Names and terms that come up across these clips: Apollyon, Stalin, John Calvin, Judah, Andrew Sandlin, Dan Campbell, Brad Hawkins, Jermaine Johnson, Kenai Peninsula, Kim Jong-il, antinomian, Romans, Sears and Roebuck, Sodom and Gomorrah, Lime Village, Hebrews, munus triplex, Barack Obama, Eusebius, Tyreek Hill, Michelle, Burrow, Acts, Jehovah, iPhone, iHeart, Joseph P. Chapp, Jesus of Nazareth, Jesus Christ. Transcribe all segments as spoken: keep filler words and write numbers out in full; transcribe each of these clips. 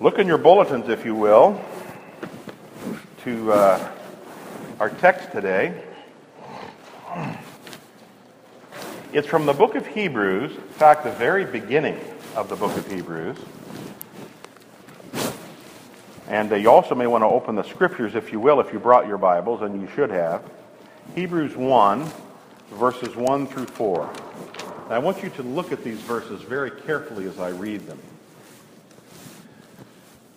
Look in your bulletins, if you will, to uh, our text today. It's from the book of Hebrews, in fact, the very beginning of the book of Hebrews. And uh, you also may want to open the scriptures, if you will, if you brought your Bibles, and you should have. Hebrews one, verses one through four. Now, I want you to look at these verses very carefully as I read them.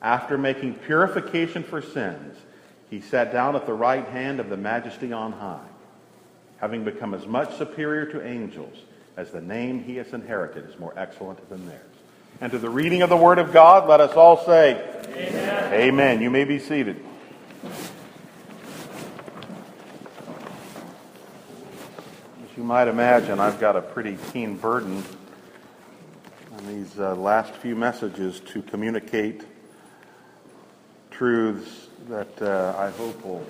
After making purification for sins, he sat down at the right hand of the Majesty on high, having become as much superior to angels as the name he has inherited is more excellent than theirs. And to the reading of the word of God, let us all say, Amen. Amen. You may be seated. You might imagine I've got a pretty keen burden in these uh, last few messages to communicate truths that uh, I hope will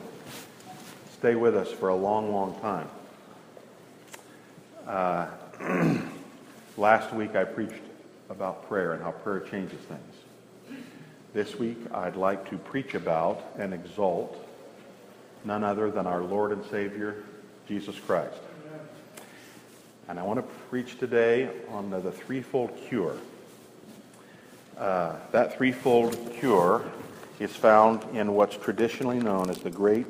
stay with us for a long, long time. Uh, last week I preached about prayer and how prayer changes things. This week I'd like to preach about and exalt none other than our Lord and Savior, Jesus Christ. And I want to preach today on the, the threefold cure. Uh, that threefold cure is found in what's traditionally known as the great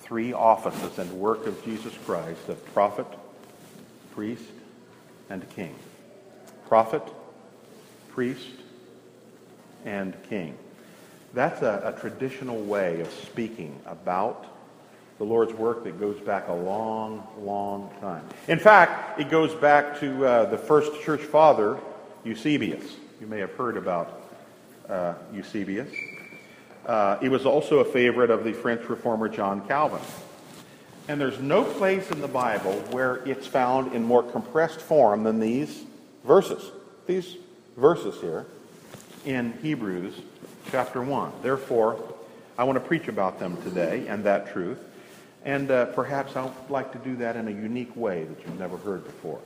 three offices and work of Jesus Christ of prophet, priest, and king. Prophet, priest, and king. That's a, a traditional way of speaking about the Lord's work that goes back a long, long time. In fact, it goes back to uh, the first church father, Eusebius. You may have heard about uh, Eusebius. Uh, he was also a favorite of the French reformer John Calvin. And there's no place in the Bible where it's found in more compressed form than these verses. These verses here in Hebrews chapter one. Therefore, I want to preach about them today and that truth. And uh, perhaps I'd like to do that in a unique way that you've never heard before.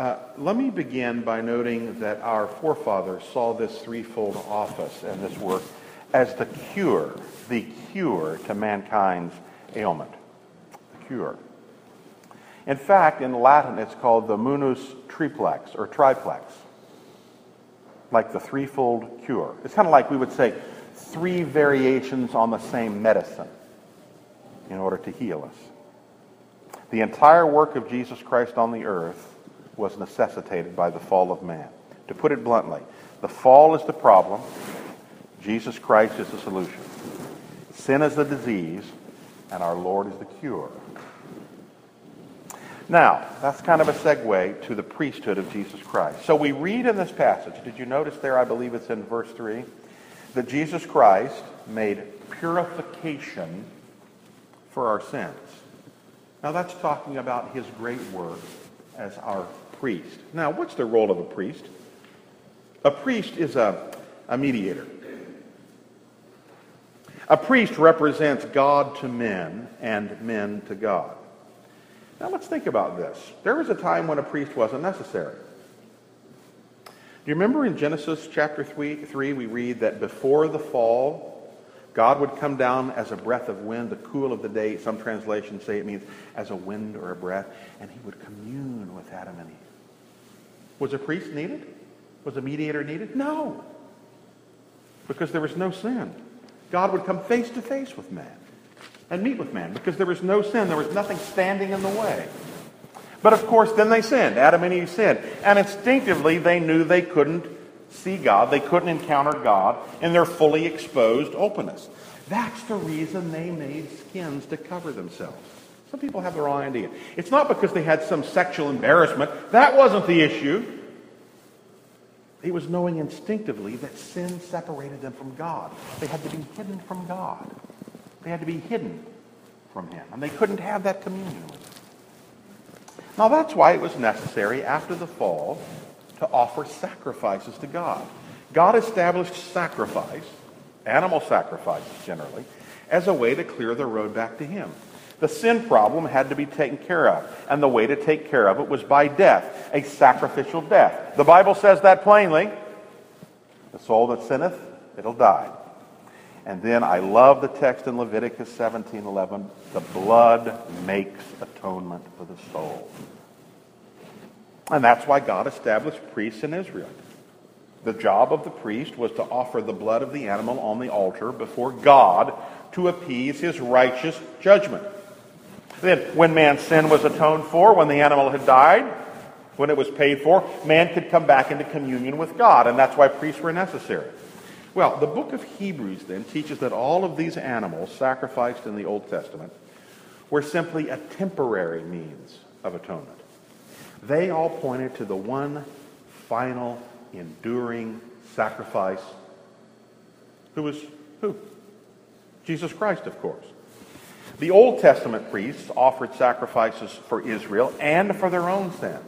Uh, let me begin by noting that our forefathers saw this threefold office and this work as the cure, the cure to mankind's ailment. The cure. In fact, in Latin it's called the munus triplex or triplex, like the threefold cure. It's kind of like we would say three variations on the same medicine in order to heal us. The entire work of Jesus Christ on the earth was necessitated by the fall of man. To put it bluntly, the fall is the problem. Jesus Christ is the solution. Sin is the disease, and our Lord is the cure. Now, that's kind of a segue to the priesthood of Jesus Christ. So we read in this passage, did you notice there, I believe it's in verse three, that Jesus Christ made purification for our sins. Now that's talking about his great work as our priest. Now what's the role of a priest? A priest is a, a mediator. A priest represents God to men and men to God. Now let's think about this. There was a time when a priest wasn't necessary. Do you remember in Genesis chapter three, three we read that before the fall, God would come down as a breath of wind, the cool of the day. Some translations say it means as a wind or a breath. And he would commune with Adam and Eve. Was a priest needed? Was a mediator needed? No. Because there was no sin. God would come face to face with man and meet with man because there was no sin. There was nothing standing in the way. But of course, then they sinned. Adam and Eve sinned. And instinctively, they knew they couldn't see God. They couldn't encounter God in their fully exposed openness. That's the reason they made skins to cover themselves. Some people have the wrong idea. It's not because they had some sexual embarrassment. That wasn't the issue. He was knowing instinctively that sin separated them from God. They had to be hidden from God. They had to be hidden from him. And they couldn't have that communion with him. Now that's why it was necessary after the fall to offer sacrifices to God. God established sacrifice, animal sacrifices generally, as a way to clear the road back to him. The sin problem had to be taken care of, and the way to take care of it was by death, a sacrificial death. The Bible says that plainly. The soul that sinneth, it'll die. And then I love the text in Leviticus seventeen eleven. The blood makes atonement for the soul. And that's why God established priests in Israel. The job of the priest was to offer the blood of the animal on the altar before God to appease his righteous judgment. Then, when man's sin was atoned for, when the animal had died, when it was paid for, man could come back into communion with God, and that's why priests were necessary. Well, the book of Hebrews then teaches that all of these animals sacrificed in the Old Testament were simply a temporary means of atonement. They all pointed to the one final, enduring sacrifice. Who was who? Jesus Christ, of course. The Old Testament priests offered sacrifices for Israel and for their own sins.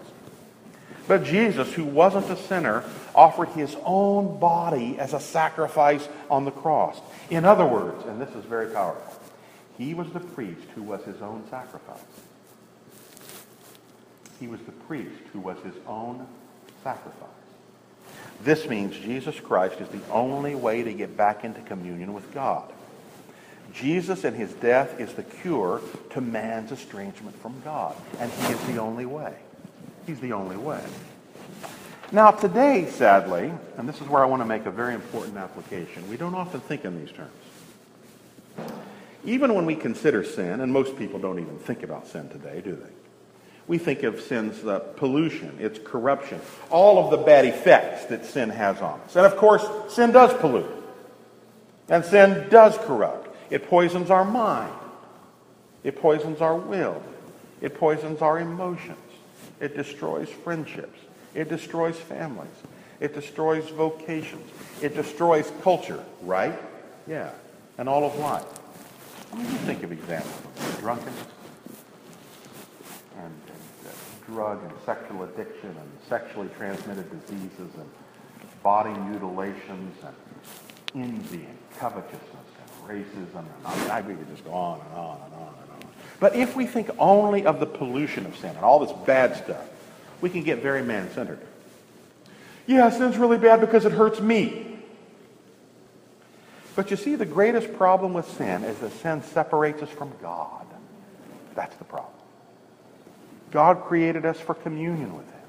But Jesus, who wasn't a sinner, offered his own body as a sacrifice on the cross. In other words, and this is very powerful, he was the priest who was his own sacrifice. He was the priest who was his own sacrifice. This means Jesus Christ is the only way to get back into communion with God. Jesus and his death is the cure to man's estrangement from God. And he is the only way. He's the only way. Now today, sadly, and this is where I want to make a very important application, we don't often think in these terms. Even when we consider sin, and most people don't even think about sin today, do they? We think of sin's the pollution, its corruption, all of the bad effects that sin has on us. And of course, sin does pollute. And sin does corrupt. It poisons our mind. It poisons our will. It poisons our emotions. It destroys friendships. It destroys families. It destroys vocations. It destroys culture, right? Yeah. And all of life. I mean, you think of examples. Drunkenness. And, and uh, drug and sexual addiction and sexually transmitted diseases and body mutilations and envy and covetousness. Racism, and I mean, we could just go on and on and on and on. But if we think only of the pollution of sin and all this bad stuff, we can get very man-centered. Yeah, sin's really bad because it hurts me. But you see, the greatest problem with sin is that sin separates us from God. That's the problem. God created us for communion with him,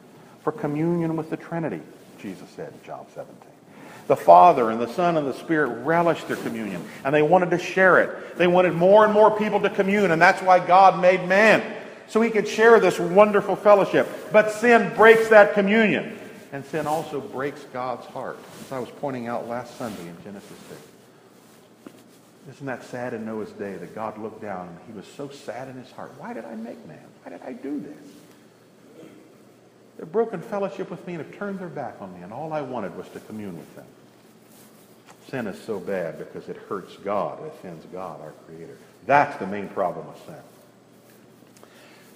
for communion with the Trinity, Jesus said in John seventeen. The Father and the Son and the Spirit relished their communion, and they wanted to share it. They wanted more and more people to commune, and that's why God made man, so he could share this wonderful fellowship. But sin breaks that communion, and sin also breaks God's heart, as I was pointing out last Sunday in Genesis six. Isn't that sad in Noah's day that God looked down, and he was so sad in his heart? Why did I make man? Why did I do this? They've broken fellowship with me and have turned their back on me, and all I wanted was to commune with them. Sin is so bad because it hurts God. It offends God, our Creator. That's the main problem with sin.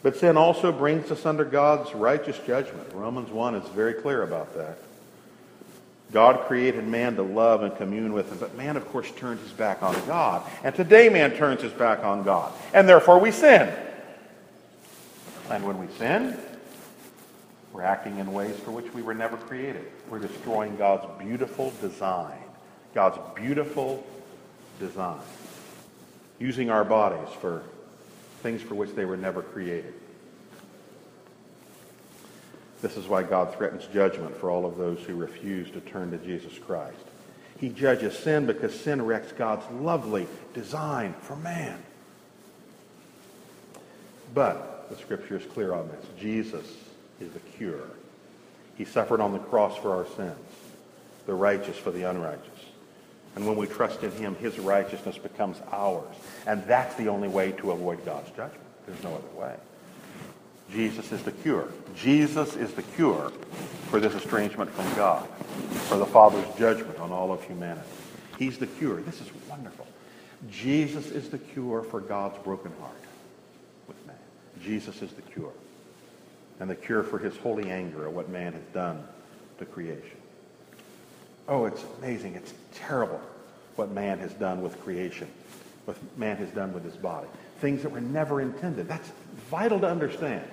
But sin also brings us under God's righteous judgment. Romans one is very clear about that. God created man to love and commune with him, but man, of course, turned his back on God. And today man turns his back on God, and therefore we sin. And when we sin, we're acting in ways for which we were never created. We're destroying God's beautiful design. God's beautiful design. Using our bodies for things for which they were never created. This is why God threatens judgment for all of those who refuse to turn to Jesus Christ. He judges sin because sin wrecks God's lovely design for man. But the Scripture is clear on this. Jesus is the cure. He suffered on the cross for our sins, the righteous for the unrighteous. And when we trust in him, his righteousness becomes ours. And that's the only way to avoid God's judgment. There's no other way. Jesus is the cure. Jesus is the cure for this estrangement from God, for the Father's judgment on all of humanity. He's the cure. This is wonderful. Jesus is the cure for God's broken heart with man. Jesus is the cure. And the cure for his holy anger at what man has done to creation. Oh, it's amazing. It's terrible what man has done with creation, what man has done with his body. Things that were never intended. That's vital to understand.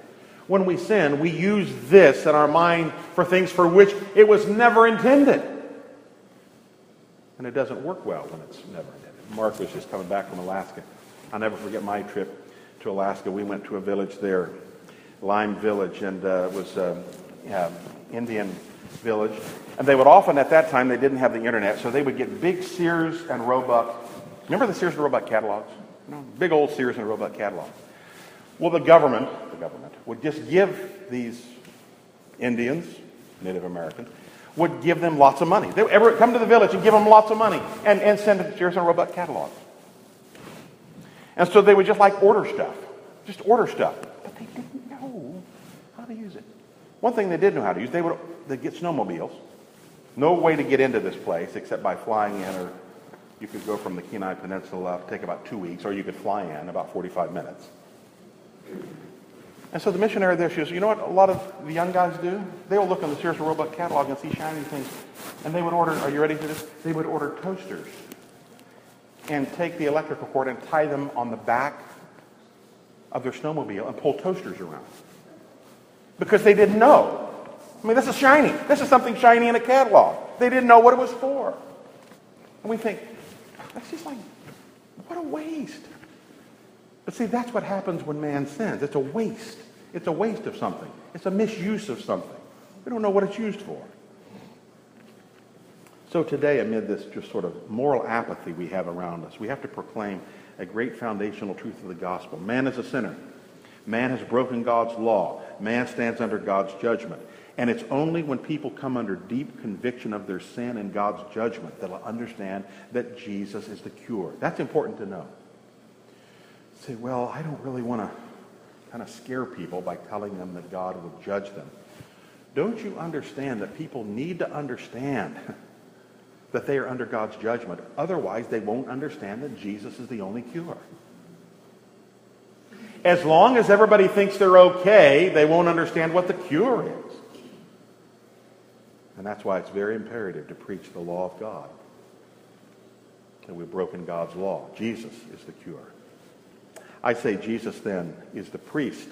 When we sin, we use this in our mind for things for which it was never intended. And it doesn't work well when it's never intended. Mark was just coming back from Alaska. I'll never forget my trip to Alaska. We went to a village there, Lime Village, and uh, it was an um, uh, Indian village. And they would often, at that time, they didn't have the internet, so they would get big Sears and Roebuck. Remember the Sears and Roebuck catalogs? No, big old Sears and Roebuck catalogs. Well, the government, the government would just give these Indians, Native Americans, would give them lots of money. They would ever come to the village and give them lots of money and, and send them Sears and Roebuck catalogs. And so they would just like order stuff, just order stuff. But they didn't know how to use it. One thing they did know how to use, they would they'd get snowmobiles. No way to get into this place except by flying in, or you could go from the Kenai Peninsula, take about two weeks, or you could fly in about forty-five minutes. And so the missionary there, she goes, you know what a lot of the young guys do? They will look in the Sears and Roebuck catalog and see shiny things. And they would order, are you ready for this? They would order toasters and take the electrical cord and tie them on the back of their snowmobile and pull toasters around. Because they didn't know. I mean, this is shiny. This is something shiny in a catalog. They didn't know what it was for. And we think, that's just like, what a waste. But see, that's what happens when man sins. It's a waste. It's a waste of something. It's a misuse of something. We don't know what it's used for. So today, amid this just sort of moral apathy we have around us, we have to proclaim a great foundational truth of the gospel. Man is a sinner. Man has broken God's law. Man stands under God's judgment. And it's only when people come under deep conviction of their sin and God's judgment that they'll understand that Jesus is the cure. That's important to know. Say, well, I don't really want to kind of scare people by telling them that God will judge them. Don't you understand that people need to understand that they are under God's judgment? Otherwise, they won't understand that Jesus is the only cure. As long as everybody thinks they're okay, they won't understand what the cure is. And that's why it's very imperative to preach the law of God. That we've broken God's law. Jesus is the cure. I say Jesus then is the priest.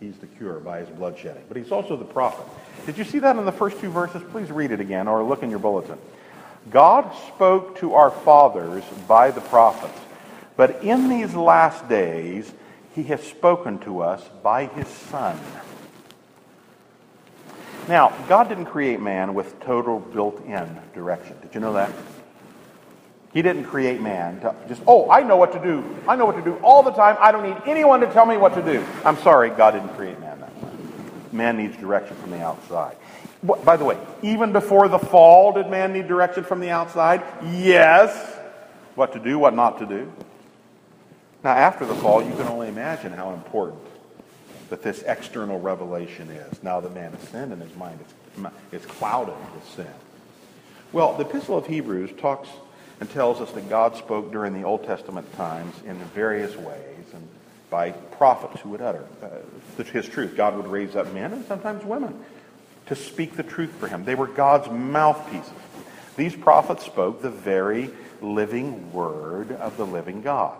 He's the cure by his blood shedding. But he's also the prophet. Did you see that in the first two verses? Please read it again or look in your bulletin. God spoke to our fathers by the prophets, but in these last days he has spoken to us by his Son. Now, God didn't create man with total built-in direction. Did you know that? He didn't create man to just, oh, I know what to do. I know what to do all the time. I don't need anyone to tell me what to do. I'm sorry, God didn't create man that way. Man needs direction from the outside. By the way, even before the fall, did man need direction from the outside? Yes. What to do, what not to do. Now, after the fall, you can only imagine how important that this external revelation is. Now that man has sinned and his mind is clouded with sin. Well, the Epistle of Hebrews talks and tells us that God spoke during the Old Testament times in various ways and by prophets who would utter uh, his truth. God would raise up men and sometimes women to speak the truth for him. They were God's mouthpieces. These prophets spoke the very living word of the living God.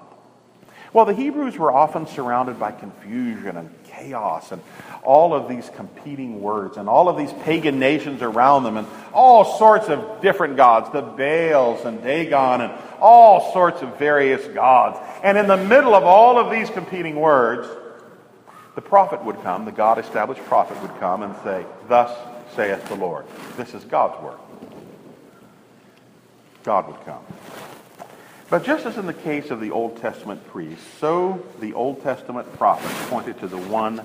Well, the Hebrews were often surrounded by confusion and chaos and all of these competing words and all of these pagan nations around them and all sorts of different gods, the Baals and Dagon and all sorts of various gods. And in the middle of all of these competing words, the prophet would come, the God-established prophet would come and say, thus saith the Lord. This is God's word. God would come. But just as in the case of the Old Testament priests, so the Old Testament prophets pointed to the one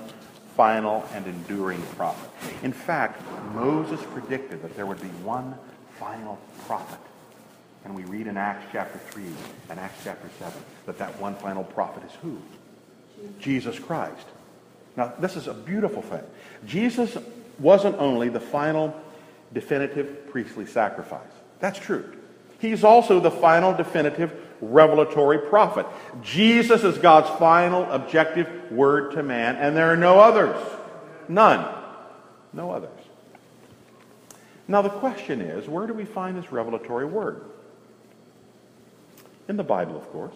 final and enduring prophet. In fact, Moses predicted that there would be one final prophet. And we read in Acts chapter three and Acts chapter seven that that one final prophet is who? Jesus Christ. Now, this is a beautiful thing. Jesus wasn't only the final definitive priestly sacrifice. That's true. He's also the final definitive revelatory prophet. Jesus is God's final objective word to man, and there are no others. None. No others. Now the question is, where do we find this revelatory word? In the Bible, of course.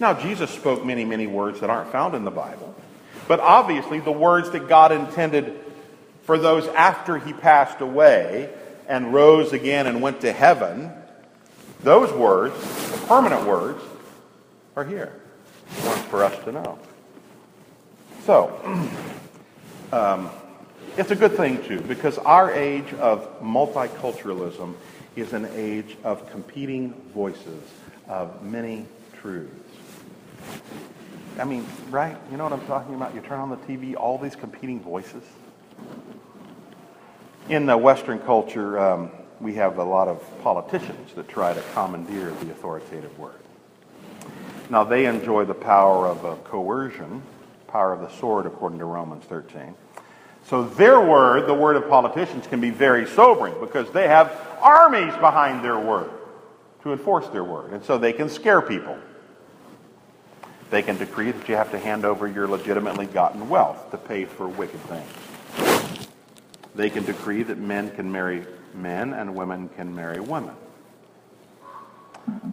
Now, Jesus spoke many, many words that aren't found in the Bible. But obviously, the words that God intended for those after he passed away and rose again and went to heaven, those words, the permanent words, are here. The ones for us to know. So, um, it's a good thing, too, because our age of multiculturalism is an age of competing voices of many truths. I mean, right? You know what I'm talking about? You turn on the T V, all these competing voices. In the Western culture, um, we have a lot of politicians that try to commandeer the authoritative word. Now, they enjoy the power of uh, coercion, power of the sword, according to Romans thirteen. So their word, the word of politicians, can be very sobering because they have armies behind their word to enforce their word. And so they can scare people. They can decree that you have to hand over your legitimately gotten wealth to pay for wicked things. They can decree that men can marry men and women can marry women. Uh,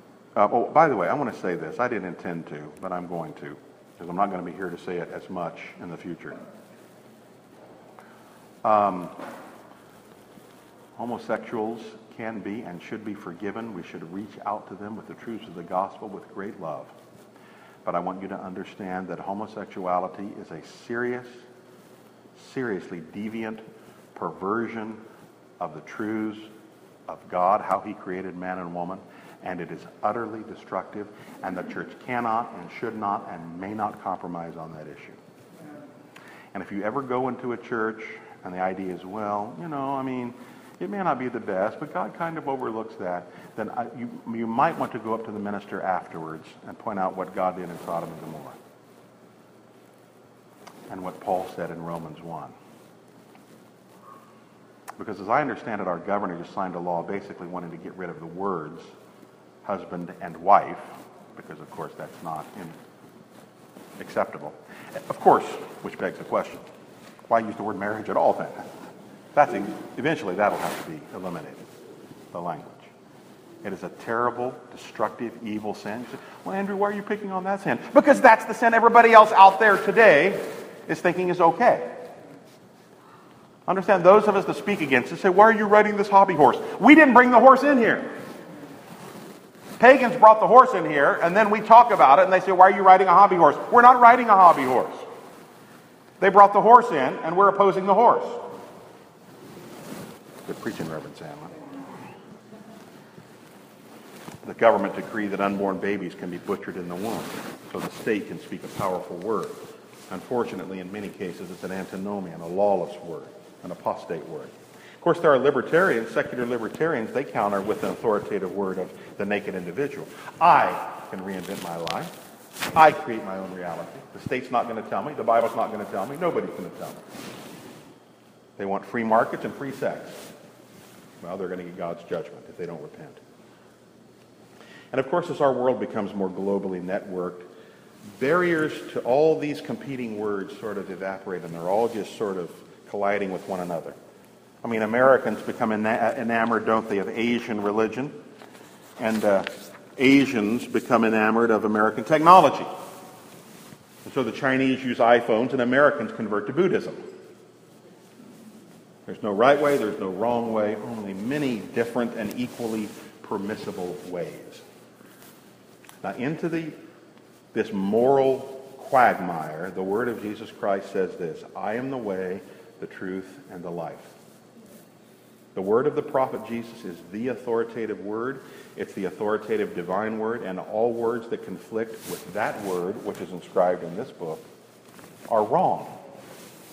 oh, by the way, I want to say this. I didn't intend to, but I'm going to, because I'm not going to be here to say it as much in the future. Um, homosexuals can be and should be forgiven. We should reach out to them with the truths of the gospel with great love. But I want you to understand that homosexuality is a serious, seriously deviant perversion of the truths of God, how he created man and woman, and it is utterly destructive, and the church cannot and should not and may not compromise on that issue. And if you ever go into a church and the idea is, well, you know, I mean, it may not be the best, but God kind of overlooks that, then I, you, you might want to go up to the minister afterwards and point out what God did in Sodom and Gomorrah and what Paul said in Romans one. Because as I understand it, our governor just signed a law basically wanting to get rid of the words husband and wife, because of course that's not in, acceptable. Of course, which begs the question, why use the word marriage at all then? That's eventually that'll have to be eliminated, the language. It is a terrible, destructive, evil sin. You say, well, Andrew, why are you picking on that sin? Because that's the sin everybody else out there today is thinking is okay. Understand, those of us that speak against it say, why are you riding this hobby horse? We didn't bring the horse in here. Pagans brought the horse in here, and then we talk about it, and they say, why are you riding a hobby horse? We're not riding a hobby horse. They brought the horse in, and we're opposing the horse. Good preaching, Reverend Sandlin. The government decree that unborn babies can be butchered in the womb, so the state can speak a powerful word. Unfortunately, in many cases, it's an antinomian, a lawless word, an apostate word. Of course, there are libertarians, secular libertarians, they counter with an authoritative word of the naked individual. I can reinvent my life. I create my own reality. The state's not going to tell me. The Bible's not going to tell me. Nobody's going to tell me. They want free markets and free sex. Well, they're going to get God's judgment if they don't repent. And of course, as our world becomes more globally networked, barriers to all these competing words sort of evaporate, and they're all just sort of colliding with one another. I mean, Americans become enamored, don't they, of Asian religion, and uh, Asians become enamored of American technology. And so the Chinese use iPhones, and Americans convert to Buddhism. There's no right way, there's no wrong way, only many different and equally permissible ways. Now, into the this moral quagmire, the word of Jesus Christ says this, I am the way, the truth, and the life. The word of the prophet Jesus is the authoritative word. It's the authoritative divine word, and all words that conflict with that word, which is inscribed in this book, are wrong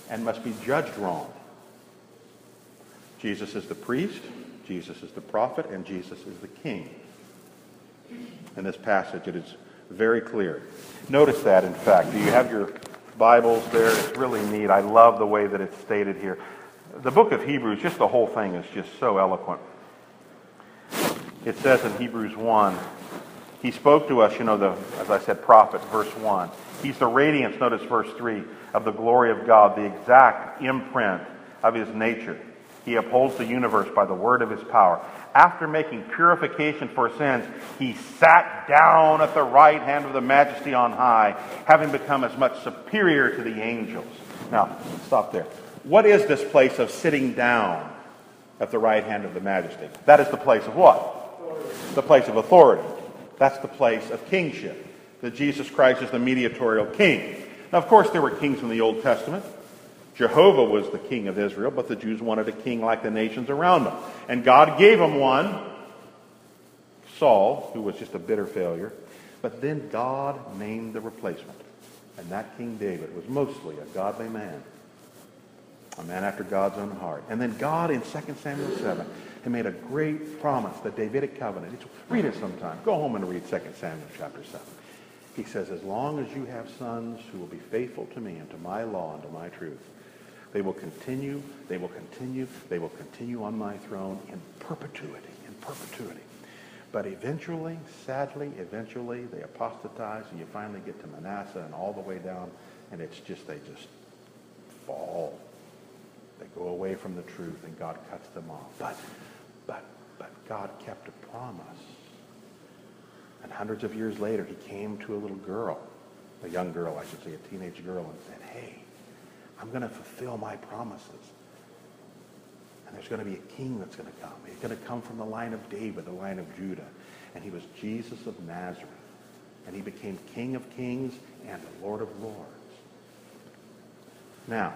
and must be judged wrong. Jesus is the priest, Jesus is the prophet, and Jesus is the king. In this passage, it is very clear. Notice that, in fact. Do you have your Bibles there? It's really neat. I love the way that it's stated here. the book of Hebrews, just the whole thing is just so eloquent. It says in Hebrews one, He spoke to us, you know, the, as I said, prophet, verse one. He's the radiance, notice verse three, of the glory of God, the exact imprint of His nature. He upholds the universe by the word of His power. After making purification for sins, He sat down at the right hand of the Majesty on high, having become as much superior to the angels. Now, stop there. What is this place of sitting down at the right hand of the Majesty? That is the place of what? Authority. The place of authority. That's the place of kingship. That Jesus Christ is the mediatorial king. Now, of course, there were kings in the Old Testament. Jehovah was the king of Israel, but the Jews wanted a king like the nations around them. And God gave them one, Saul, who was just a bitter failure. But then God named the replacement. And that King David was mostly a godly man. A man after God's own heart. And then God in Second Samuel seven had made a great promise, the Davidic covenant. It's, read it sometime. Go home and read Second Samuel chapter seven. He says, as long as you have sons who will be faithful to me and to my law and to my truth, they will continue, they will continue, they will continue on my throne in perpetuity, in perpetuity. But eventually, sadly, eventually, they apostatize and you finally get to Manasseh and all the way down and it's just, they just fall. They go away from the truth and God cuts them off. But, but, but God kept a promise. And hundreds of years later, He came to a little girl, a young girl, I should say, a teenage girl, and said, hey, I'm going to fulfill my promises. And there's going to be a king that's going to come. He's going to come from the line of David, the line of Judah. And He was Jesus of Nazareth. And He became King of kings and the Lord of lords. Now,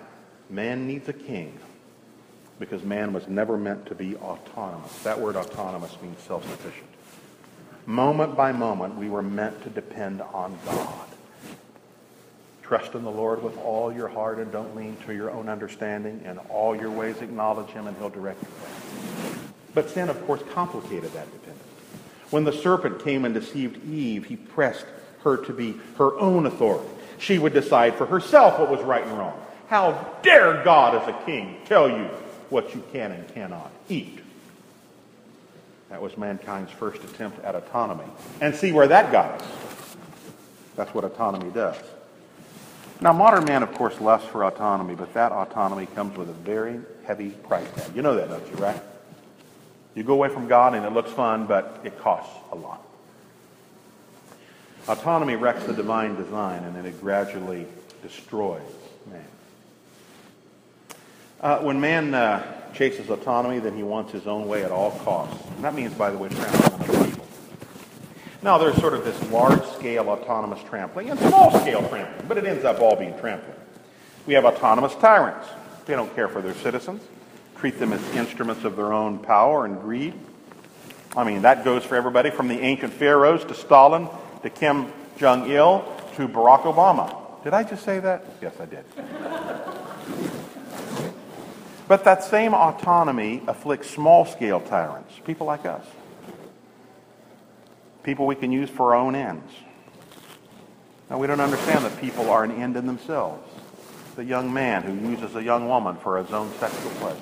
man needs a king because man was never meant to be autonomous. That word autonomous means self-sufficient. Moment by moment, we were meant to depend on God. Trust in the Lord with all your heart and don't lean to your own understanding. In all your ways acknowledge Him and He'll direct your way. But sin, of course, complicated that dependence. When the serpent came and deceived Eve, he pressed her to be her own authority. She would decide for herself what was right and wrong. How dare God as a king tell you what you can and cannot eat? That was mankind's first attempt at autonomy. And see where that got us. That's what autonomy does. Now, modern man, of course, lusts for autonomy, but that autonomy comes with a very heavy price tag. You know that, don't you, right? You go away from God and it looks fun, but it costs a lot. Autonomy wrecks the divine design and then it gradually destroys man. Uh, when man uh, chases autonomy, then he wants his own way at all costs. And that means, by the way, trampling on other people. Now, there's sort of this large-scale autonomous trampling and small-scale trampling, but it ends up all being trampling. We have autonomous tyrants. They don't care for their citizens, treat them as instruments of their own power and greed. I mean, that goes for everybody from the ancient pharaohs to Stalin to Kim Jong-il to Barack Obama. Did I just say that? Yes, I did. But that same autonomy afflicts small-scale tyrants, people like us. People we can use for our own ends. Now, we don't understand that people are an end in themselves. The young man who uses a young woman for his own sexual pleasure.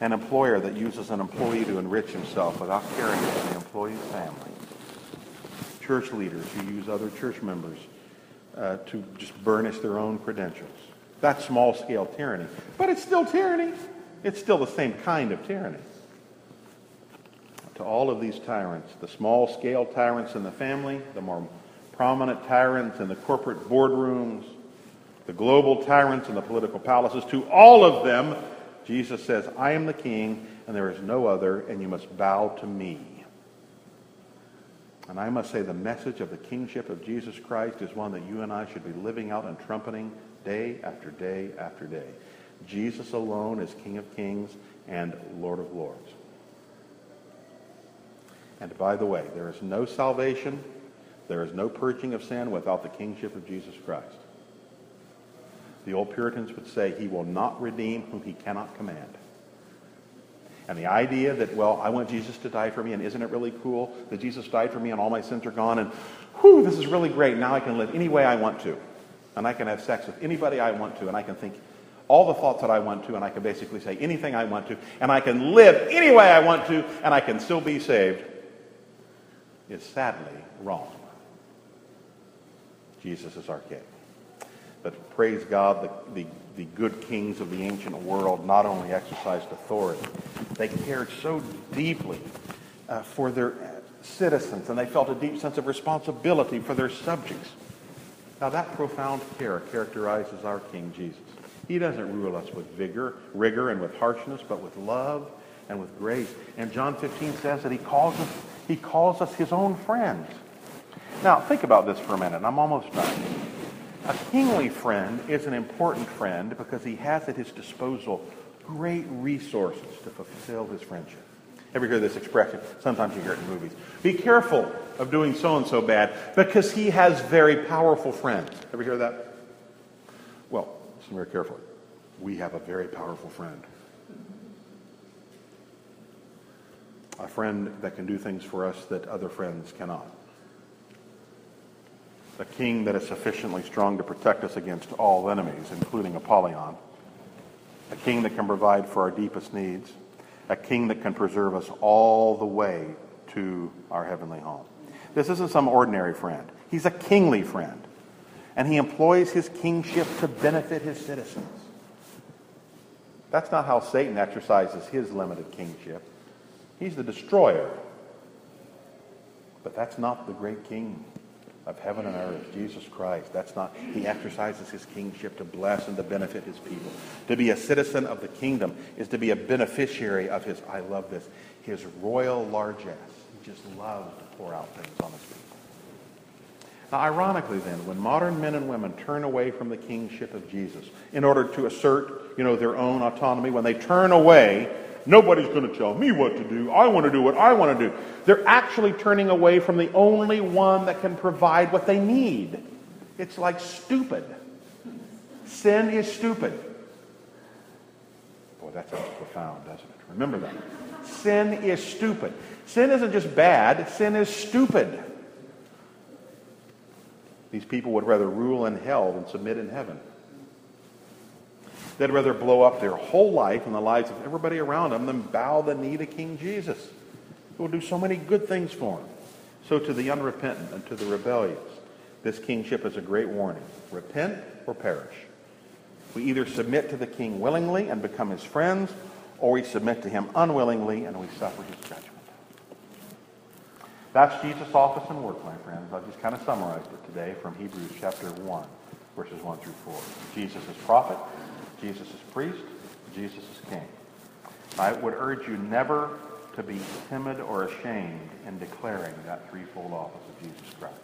An employer that uses an employee to enrich himself without caring for the employee's family. Church leaders who use other church members uh, to just burnish their own credentials. That's small-scale tyranny. But it's still tyranny. It's still the same kind of tyranny. To all of these tyrants, the small-scale tyrants in the family, the more prominent tyrants in the corporate boardrooms, the global tyrants in the political palaces, to all of them, Jesus says, I am the king, and there is no other, and you must bow to me. And I must say the message of the kingship of Jesus Christ is one that you and I should be living out and trumpeting day after day after day. Jesus alone is King of kings and Lord of lords. And by the way, there is no salvation, there is no purging of sin without the kingship of Jesus Christ. The old Puritans would say, He will not redeem whom He cannot command. And the idea that, well, I want Jesus to die for me, and isn't it really cool that Jesus died for me and all my sins are gone, and whew, this is really great, now I can live any way I want to. And I can have sex with anybody I want to. And I can think all the thoughts that I want to, and I can basically say anything I want to, and I can live any way I want to, and I can still be saved, is sadly wrong. Jesus is our king. But praise God, the, the, the good kings of the ancient world not only exercised authority, they cared so deeply uh, for their citizens, and they felt a deep sense of responsibility for their subjects. Now that profound care characterizes our King Jesus. He doesn't rule us with vigor, rigor, and with harshness, but with love and with grace. And John fifteen says that he calls us, he calls us his own friends. Now think about this for a minute. I'm almost done. A kingly friend is an important friend because he has at his disposal great resources to fulfill his friendship. Ever hear this expression? Sometimes you hear it in movies. Be careful of doing so-and-so bad because he has very powerful friends. Ever hear that? Well, listen very carefully. We have a very powerful friend. A friend that can do things for us that other friends cannot. A king that is sufficiently strong to protect us against all enemies, including Apollyon. A king that can provide for our deepest needs. A king that can preserve us all the way to our heavenly home. This isn't some ordinary friend. He's a kingly friend. And he employs his kingship to benefit his citizens. That's not how Satan exercises his limited kingship. He's the destroyer. But that's not the great king of heaven and earth, Jesus Christ. That's not, he exercises his kingship to bless and to benefit his people. To be a citizen of the kingdom is to be a beneficiary of his, I love this, his royal largesse. He just loves to pour out things on his people. Now, ironically then, when modern men and women turn away from the kingship of Jesus in order to assert, you know, their own autonomy, when they turn away, nobody's going to tell me what to do. I want to do what I want to do. They're actually turning away from the only one that can provide what they need. It's like stupid. Sin is stupid. Boy, that sounds profound, doesn't it? Remember that. Sin is stupid. Sin isn't just bad. Sin is stupid. These people would rather rule in hell than submit in heaven. They'd rather blow up their whole life and the lives of everybody around them than bow the knee to King Jesus, who will do so many good things for them. So to the unrepentant and to the rebellious, this kingship is a great warning. Repent or perish. We either submit to the king willingly and become his friends, or we submit to him unwillingly and we suffer his judgment. That's Jesus' office and work, my friends. I've just kind of summarized it today from Hebrews chapter one, verses one through four. Jesus is prophet. Jesus is priest, Jesus is king. I would urge you never to be timid or ashamed in declaring that threefold office of Jesus Christ.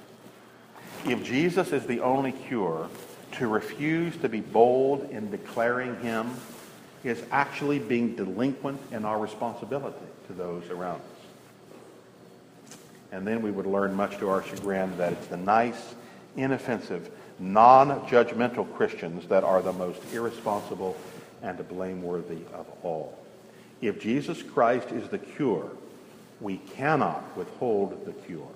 If Jesus is the only cure, to refuse to be bold in declaring him is actually being delinquent in our responsibility to those around us. And then we would learn much to our chagrin that it's the nice, inoffensive, non-judgmental Christians that are the most irresponsible and blameworthy of all. If Jesus Christ is the cure, we cannot withhold the cure.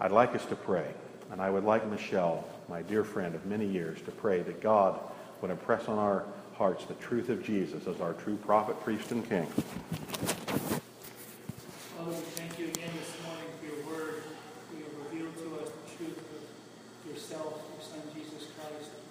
I'd like us to pray, and I would like Michelle, my dear friend of many years, to pray that God would impress on our hearts the truth of Jesus as our true prophet, priest, and king. Your Son, Jesus Christ.